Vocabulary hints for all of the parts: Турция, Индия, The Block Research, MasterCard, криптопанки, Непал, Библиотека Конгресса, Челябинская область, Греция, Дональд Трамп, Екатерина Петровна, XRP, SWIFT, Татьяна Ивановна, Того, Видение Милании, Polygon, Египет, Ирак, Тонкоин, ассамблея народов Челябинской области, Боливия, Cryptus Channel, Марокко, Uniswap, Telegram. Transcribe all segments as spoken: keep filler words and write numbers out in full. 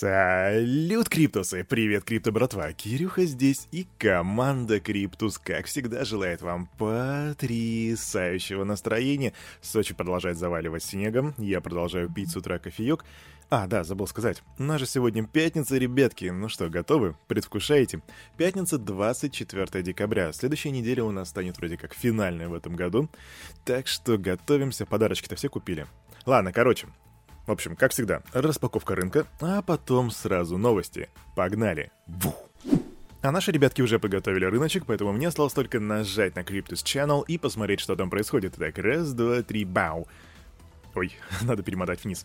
Салют, Криптусы! Привет, крипто-братва! Кирюха здесь, и команда Криптус, как всегда, желает вам потрясающего настроения. Сочи продолжает заваливать снегом, я продолжаю пить с утра кофеек. А, да, забыл сказать, у нас же сегодня пятница, ребятки. Ну что, готовы? Предвкушаете? Пятница, двадцать четвёртое декабря. Следующая неделя у нас станет вроде как финальной в этом году. Так что готовимся, подарочки-то все купили. Ладно, короче. В общем, как всегда, распаковка рынка, а потом сразу новости. Погнали! Бух. А наши ребятки уже подготовили рыночек, поэтому мне осталось только нажать на Cryptus Channel и посмотреть, что там происходит. Итак, раз, два, три, бау! Ой, надо перемотать вниз.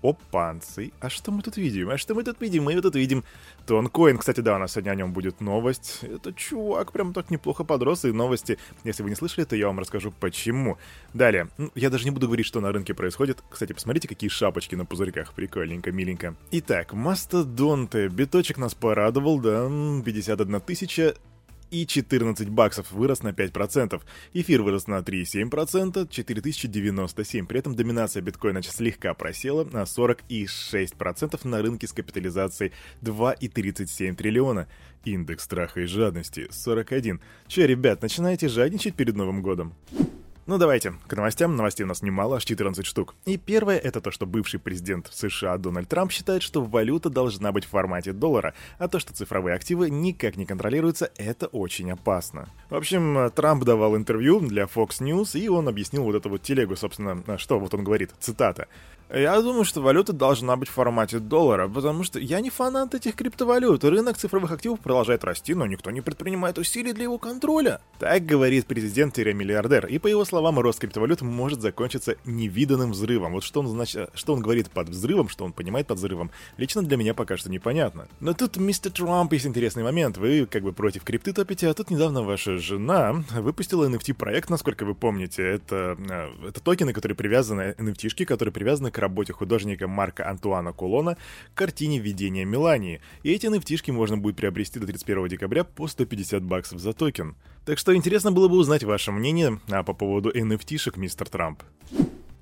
Опанцы, а что мы тут видим? А что мы тут видим? Мы тут видим Тонкоин. Кстати, да, у нас сегодня о нем будет новость. Этот чувак прям так неплохо подрос, и новости, если вы не слышали, то я вам расскажу почему. Далее, ну, я даже не буду говорить, что на рынке происходит. Кстати, посмотрите, какие шапочки на пузырьках. Прикольненько, миленько. Итак, Mastodonte. Биточек нас порадовал, да, пятьдесят одна тысяча. И четырнадцать баксов, вырос на пять процентов. Эфир вырос на три целых семь десятых процента, четыре тысячи девяносто семь. При этом доминация биткоина слегка просела на сорок целых шесть десятых процента на рынке с капитализацией два целых тридцать семь триллиона. Индекс страха и жадности сорок один. Че, ребят, начинаете жадничать перед Новым годом? Ну давайте, к новостям. Новостей у нас немало, аж четырнадцать штук. И первое — это то, что бывший президент США Дональд Трамп считает, что валюта должна быть в формате доллара, а то, что цифровые активы никак не контролируются, это очень опасно. В общем, Трамп давал интервью для Fox News, и он объяснил вот эту вот телегу, собственно, что вот он говорит, цитата. «Я думаю, что валюта должна быть в формате доллара, потому что я не фанат этих криптовалют. Рынок цифровых активов продолжает расти, но никто не предпринимает усилий для его контроля». Так говорит президент-миллиардер, и по его словам, рост криптовалют может закончиться невиданным взрывом. Вот что он, значит, что он говорит под взрывом, что он понимает под взрывом, лично для меня пока что непонятно. Но тут, мистер Трамп, есть интересный момент. Вы как бы против крипты топите, а тут недавно ваша жена выпустила эн эф ти-проект, насколько вы помните. Это, это токены, которые привязаны, эн эф ти-шки, которые привязаны к работе художника Марка Антуана Кулона к картине «Видение Милании». И эти эн эф ти-шки можно будет приобрести до тридцать первого декабря по сто пятьдесят баксов за токен. Так что интересно было бы узнать ваше мнение а, по поводу эн эф ти-шек, мистер Трамп.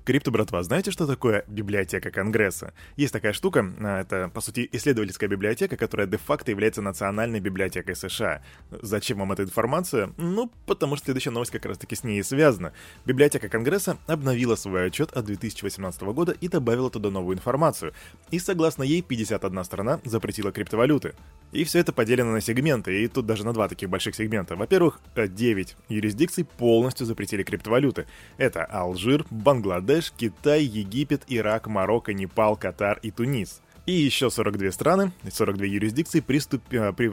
Крипто, братва, знаете, что такое библиотека Конгресса? Есть такая штука, это, по сути, исследовательская библиотека, которая де-факто является национальной библиотекой США. Зачем вам эта информация? Ну, потому что следующая новость как раз-таки с ней и связана. Библиотека Конгресса обновила свой отчет от две тысячи восемнадцатого года и добавила туда новую информацию. И, согласно ей, пятьдесят одна страна запретила криптовалюты. И все это поделено на сегменты, и тут даже на два таких больших сегмента. Во-первых, девять юрисдикций полностью запретили криптовалюты. Это Алжир, Бангладеш, Китай, Египет, Ирак, Марокко, Непал, Катар и Тунис. И еще сорок две страны, сорок две юрисдикции, приступ...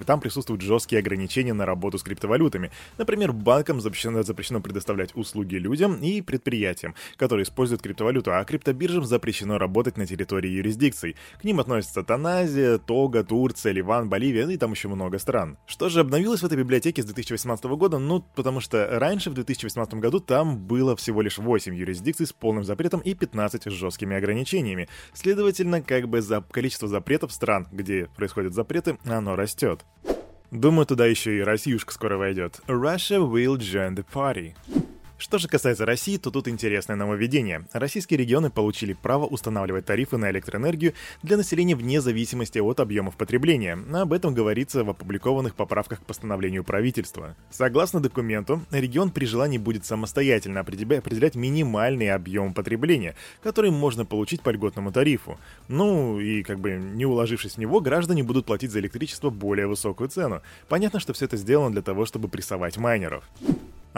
там присутствуют жесткие ограничения на работу с криптовалютами. Например, банкам запрещено, запрещено предоставлять услуги людям и предприятиям, которые используют криптовалюту, а криптобиржам запрещено работать на территории юрисдикций. К ним относятся Танзания, Того, Турция, Ливан, Боливия и там еще много стран. Что же обновилось в этой библиотеке с две тысячи восемнадцатого года? Ну, потому что раньше, в две тысячи восемнадцатом году, там было всего лишь восемь юрисдикций с полным запретом и пятнадцать с жесткими ограничениями. Следовательно, как бы за количество запретов стран, где происходят запреты, оно растет. Думаю, туда еще и Россиюшка скоро войдет. Russia will join the party. Что же касается России, то тут интересное нововведение. Российские регионы получили право устанавливать тарифы на электроэнергию для населения вне зависимости от объемов потребления. Об этом говорится в опубликованных поправках к постановлению правительства. Согласно документу, регион при желании будет самостоятельно определять минимальный объем потребления, который можно получить по льготному тарифу. Ну и как бы не уложившись в него, граждане будут платить за электричество более высокую цену. Понятно, что все это сделано для того, чтобы прессовать майнеров.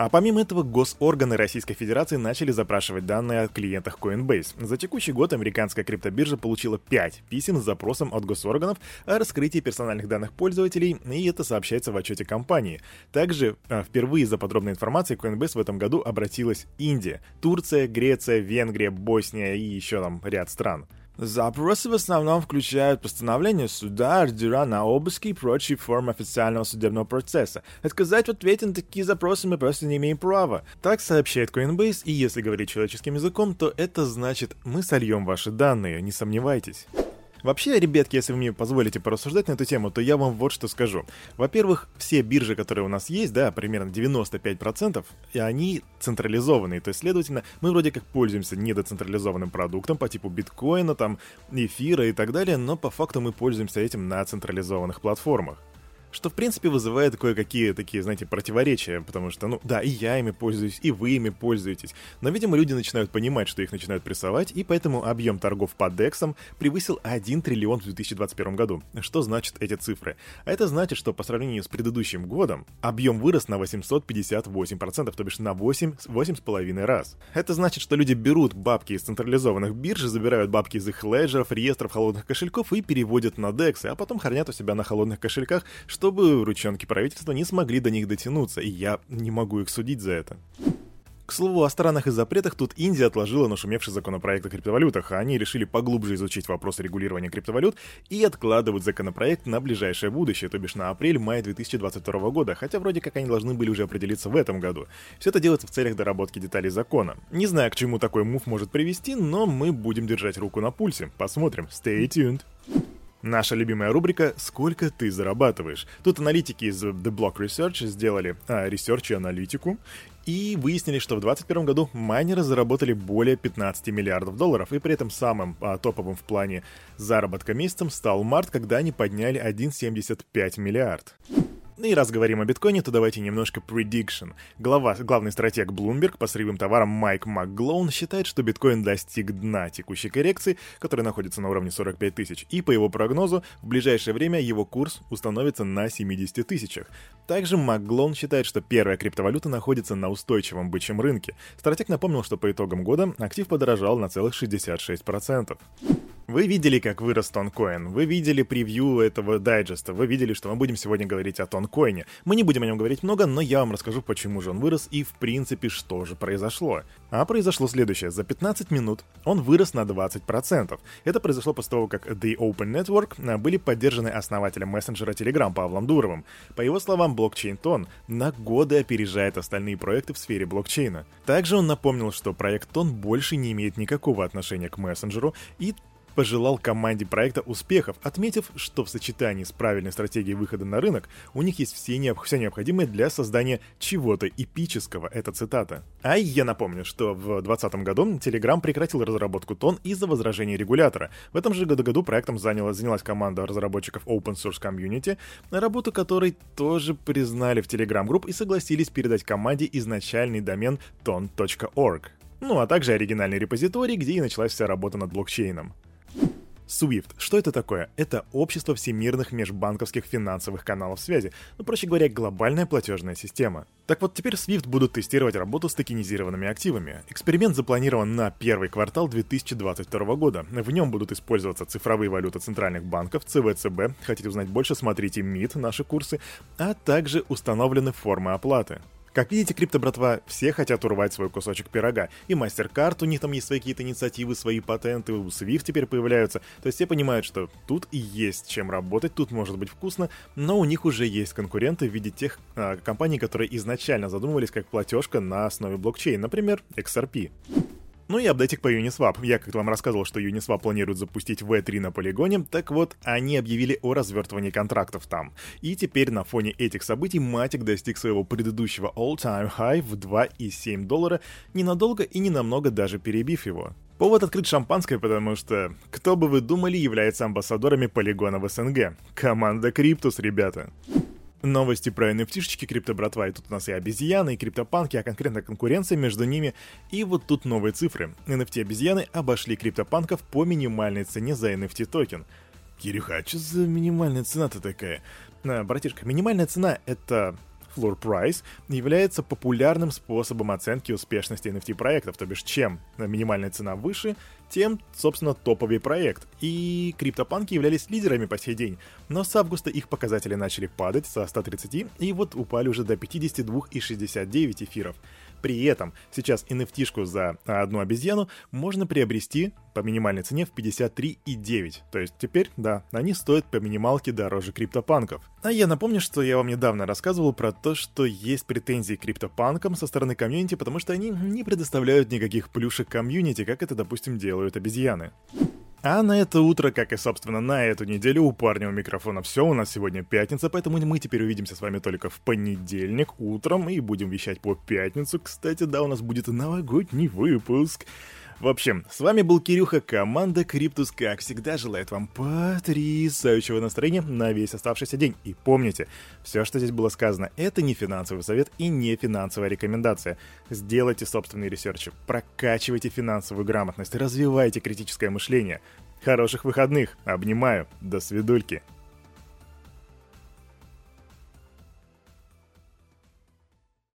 А помимо этого, госорганы Российской Федерации начали запрашивать данные о клиентах Coinbase. За текущий год американская криптобиржа получила пять писем с запросом от госорганов о раскрытии персональных данных пользователей, и это сообщается в отчете компании. Также впервые за подробной информацией Coinbase в этом году обратилась Индия, Турция, Греция, Венгрия, Босния и еще там ряд стран. Запросы в основном включают постановление суда, ордера на обыски и прочие формы официального судебного процесса. Отказать в ответе на такие запросы мы просто не имеем права. Так сообщает Coinbase, и если говорить человеческим языком, то это значит, мы сольем ваши данные, не сомневайтесь. Вообще, ребятки, если вы мне позволите порассуждать на эту тему, то я вам вот что скажу. Во-первых, все биржи, которые у нас есть, да, примерно девяносто пять процентов, они централизованные. То есть, следовательно, мы вроде как пользуемся недоцентрализованным продуктом по типу биткоина, там, эфира и так далее, но по факту мы пользуемся этим на централизованных платформах. Что, в принципе, вызывает кое-какие такие, знаете, противоречия, потому что, ну, да, и я ими пользуюсь, и вы ими пользуетесь. Но, видимо, люди начинают понимать, что их начинают прессовать, и поэтому объем торгов по Дексам превысил один триллион в две тысячи двадцать первом году. Что значат эти цифры? А это значит, что по сравнению с предыдущим годом объем вырос на восемьсот пятьдесят восемь процентов, то бишь на восемь, восемь с половиной раз. Это значит, что люди берут бабки из централизованных бирж, забирают бабки из их леджеров, реестров, холодных кошельков и переводят на Дексы, а потом хранят у себя на холодных кошельках, чтобы ручонки правительства не смогли до них дотянуться, и я не могу их судить за это. К слову о странах и запретах, тут Индия отложила нашумевший законопроект о криптовалютах, а они решили поглубже изучить вопрос регулирования криптовалют и откладывать законопроект на ближайшее будущее, то бишь на апрель-май две тысячи двадцать второго года, хотя вроде как они должны были уже определиться в этом году. Все это делается в целях доработки деталей закона. Не знаю, к чему такой мув может привести, но мы будем держать руку на пульсе. Посмотрим. Stay tuned. Наша любимая рубрика «Сколько ты зарабатываешь?». Тут аналитики из The Block Research сделали а, ресерч и аналитику и выяснили, что в две тысячи двадцать первом году майнеры заработали более пятнадцать миллиардов долларов, и при этом самым а, топовым в плане заработка месяцем стал март, когда они подняли один целых семьдесят пять сотых миллиарда. И раз говорим о биткоине, то давайте немножко prediction. Глава, главный стратег Bloomberg по сырьевым товарам Майк Макглоун считает, что биткоин достиг дна текущей коррекции, которая находится на уровне сорок пять тысяч, и по его прогнозу в ближайшее время его курс установится на семидесяти тысячах. Также Макглоун считает, что первая криптовалюта находится на устойчивом бычьем рынке. Стратег напомнил, что по итогам года актив подорожал на целых шестьдесят шесть процентов. Вы видели, как вырос Тонкоин, вы видели превью этого дайджеста, вы видели, что мы будем сегодня говорить о Тонкоине. Мы не будем о нем говорить много, но я вам расскажу, почему же он вырос и, в принципе, что же произошло. А произошло следующее. За пятнадцать минут он вырос на двадцать процентов. Это произошло после того, как The Open Network были поддержаны основателем мессенджера Telegram Павлом Дуровым. По его словам, блокчейн Тон на годы опережает остальные проекты в сфере блокчейна. Также он напомнил, что проект Тон больше не имеет никакого отношения к мессенджеру и пожелал команде проекта успехов, отметив, что в сочетании с правильной стратегией выхода на рынок у них есть все, необ... все необходимое для создания чего-то эпического, это цитата. А я напомню, что в две тысячи двадцатом году Telegram прекратил разработку Тон из-за возражений регулятора. В этом же году проектом заняла... занялась команда разработчиков Open Source Community, работу которой тоже признали в Telegram Group и согласились передать команде изначальный домен тон точка орг. Ну а также оригинальный репозиторий, где и началась вся работа над блокчейном. свифт. Что это такое? Это общество всемирных межбанковских финансовых каналов связи, ну, проще говоря, глобальная платежная система. Так вот, теперь свифт будут тестировать работу с токенизированными активами. Эксперимент запланирован на первый квартал две тысячи двадцать второго года. В нем будут использоваться цифровые валюты центральных банков, ЦБ. Хотите узнать больше, смотрите МИД, наши курсы, а также установлены формы оплаты. Как видите, крипто-братва, все хотят урвать свой кусочек пирога. И MasterCard, у них там есть свои какие-то инициативы, свои патенты, у свифт теперь появляются. То есть все понимают, что тут и есть чем работать, тут может быть вкусно, но у них уже есть конкуренты в виде тех а, компаний, которые изначально задумывались как платежка на основе блокчейна, например, икс ар пи. Ну и апдейтик по Uniswap. Я как-то вам рассказывал, что Uniswap планирует запустить ви три на полигоне, так вот, они объявили о развертывании контрактов там. И теперь на фоне этих событий Матик достиг своего предыдущего all-time high в два целых семь десятых доллара, ненадолго и ненамного даже перебив его. Повод открыть шампанское, потому что, кто бы вы думали, является амбассадорами полигона в эс эн гэ. Команда Криптус, ребята. Новости про эн эф ти-шечки, крипто-братва, и тут у нас и обезьяны, и криптопанки, а конкретно конкуренция между ними. И вот тут новые цифры. эн эф ти-обезьяны обошли криптопанков по минимальной цене за эн эф ти-токен. Кирюха, а что за минимальная цена-то такая? А, братишка, минимальная цена — это floor price, является популярным способом оценки успешности эн эф ти-проектов, то бишь чем минимальная цена выше, тем, собственно, топовый проект. И криптопанки являлись лидерами по сей день, но с августа их показатели начали падать со ста тридцати, и вот упали уже до пятидесяти двух целых шестидесяти девяти сотых эфиров. При этом сейчас эн эф ти-шку за одну обезьяну можно приобрести по минимальной цене в пятьдесят три целых девять сотых. То есть теперь, да, они стоят по минималке дороже криптопанков. А я напомню, что я вам недавно рассказывал про то, что есть претензии к криптопанкам со стороны комьюнити, потому что они не предоставляют никаких плюшек комьюнити, как это, допустим, делают обезьяны. А на это утро, как и, собственно, на эту неделю, у парня у микрофона все. У нас сегодня пятница, поэтому мы теперь увидимся с вами только в понедельник утром и будем вещать по пятницу. Кстати, да, у нас будет новогодний выпуск. В общем, с вами был Кирюха, команда Криптус, как всегда, желает вам потрясающего настроения на весь оставшийся день. И помните, все, что здесь было сказано, это не финансовый совет и не финансовая рекомендация. Сделайте собственные ресерчи, прокачивайте финансовую грамотность, развивайте критическое мышление. Хороших выходных, обнимаю, до свидульки.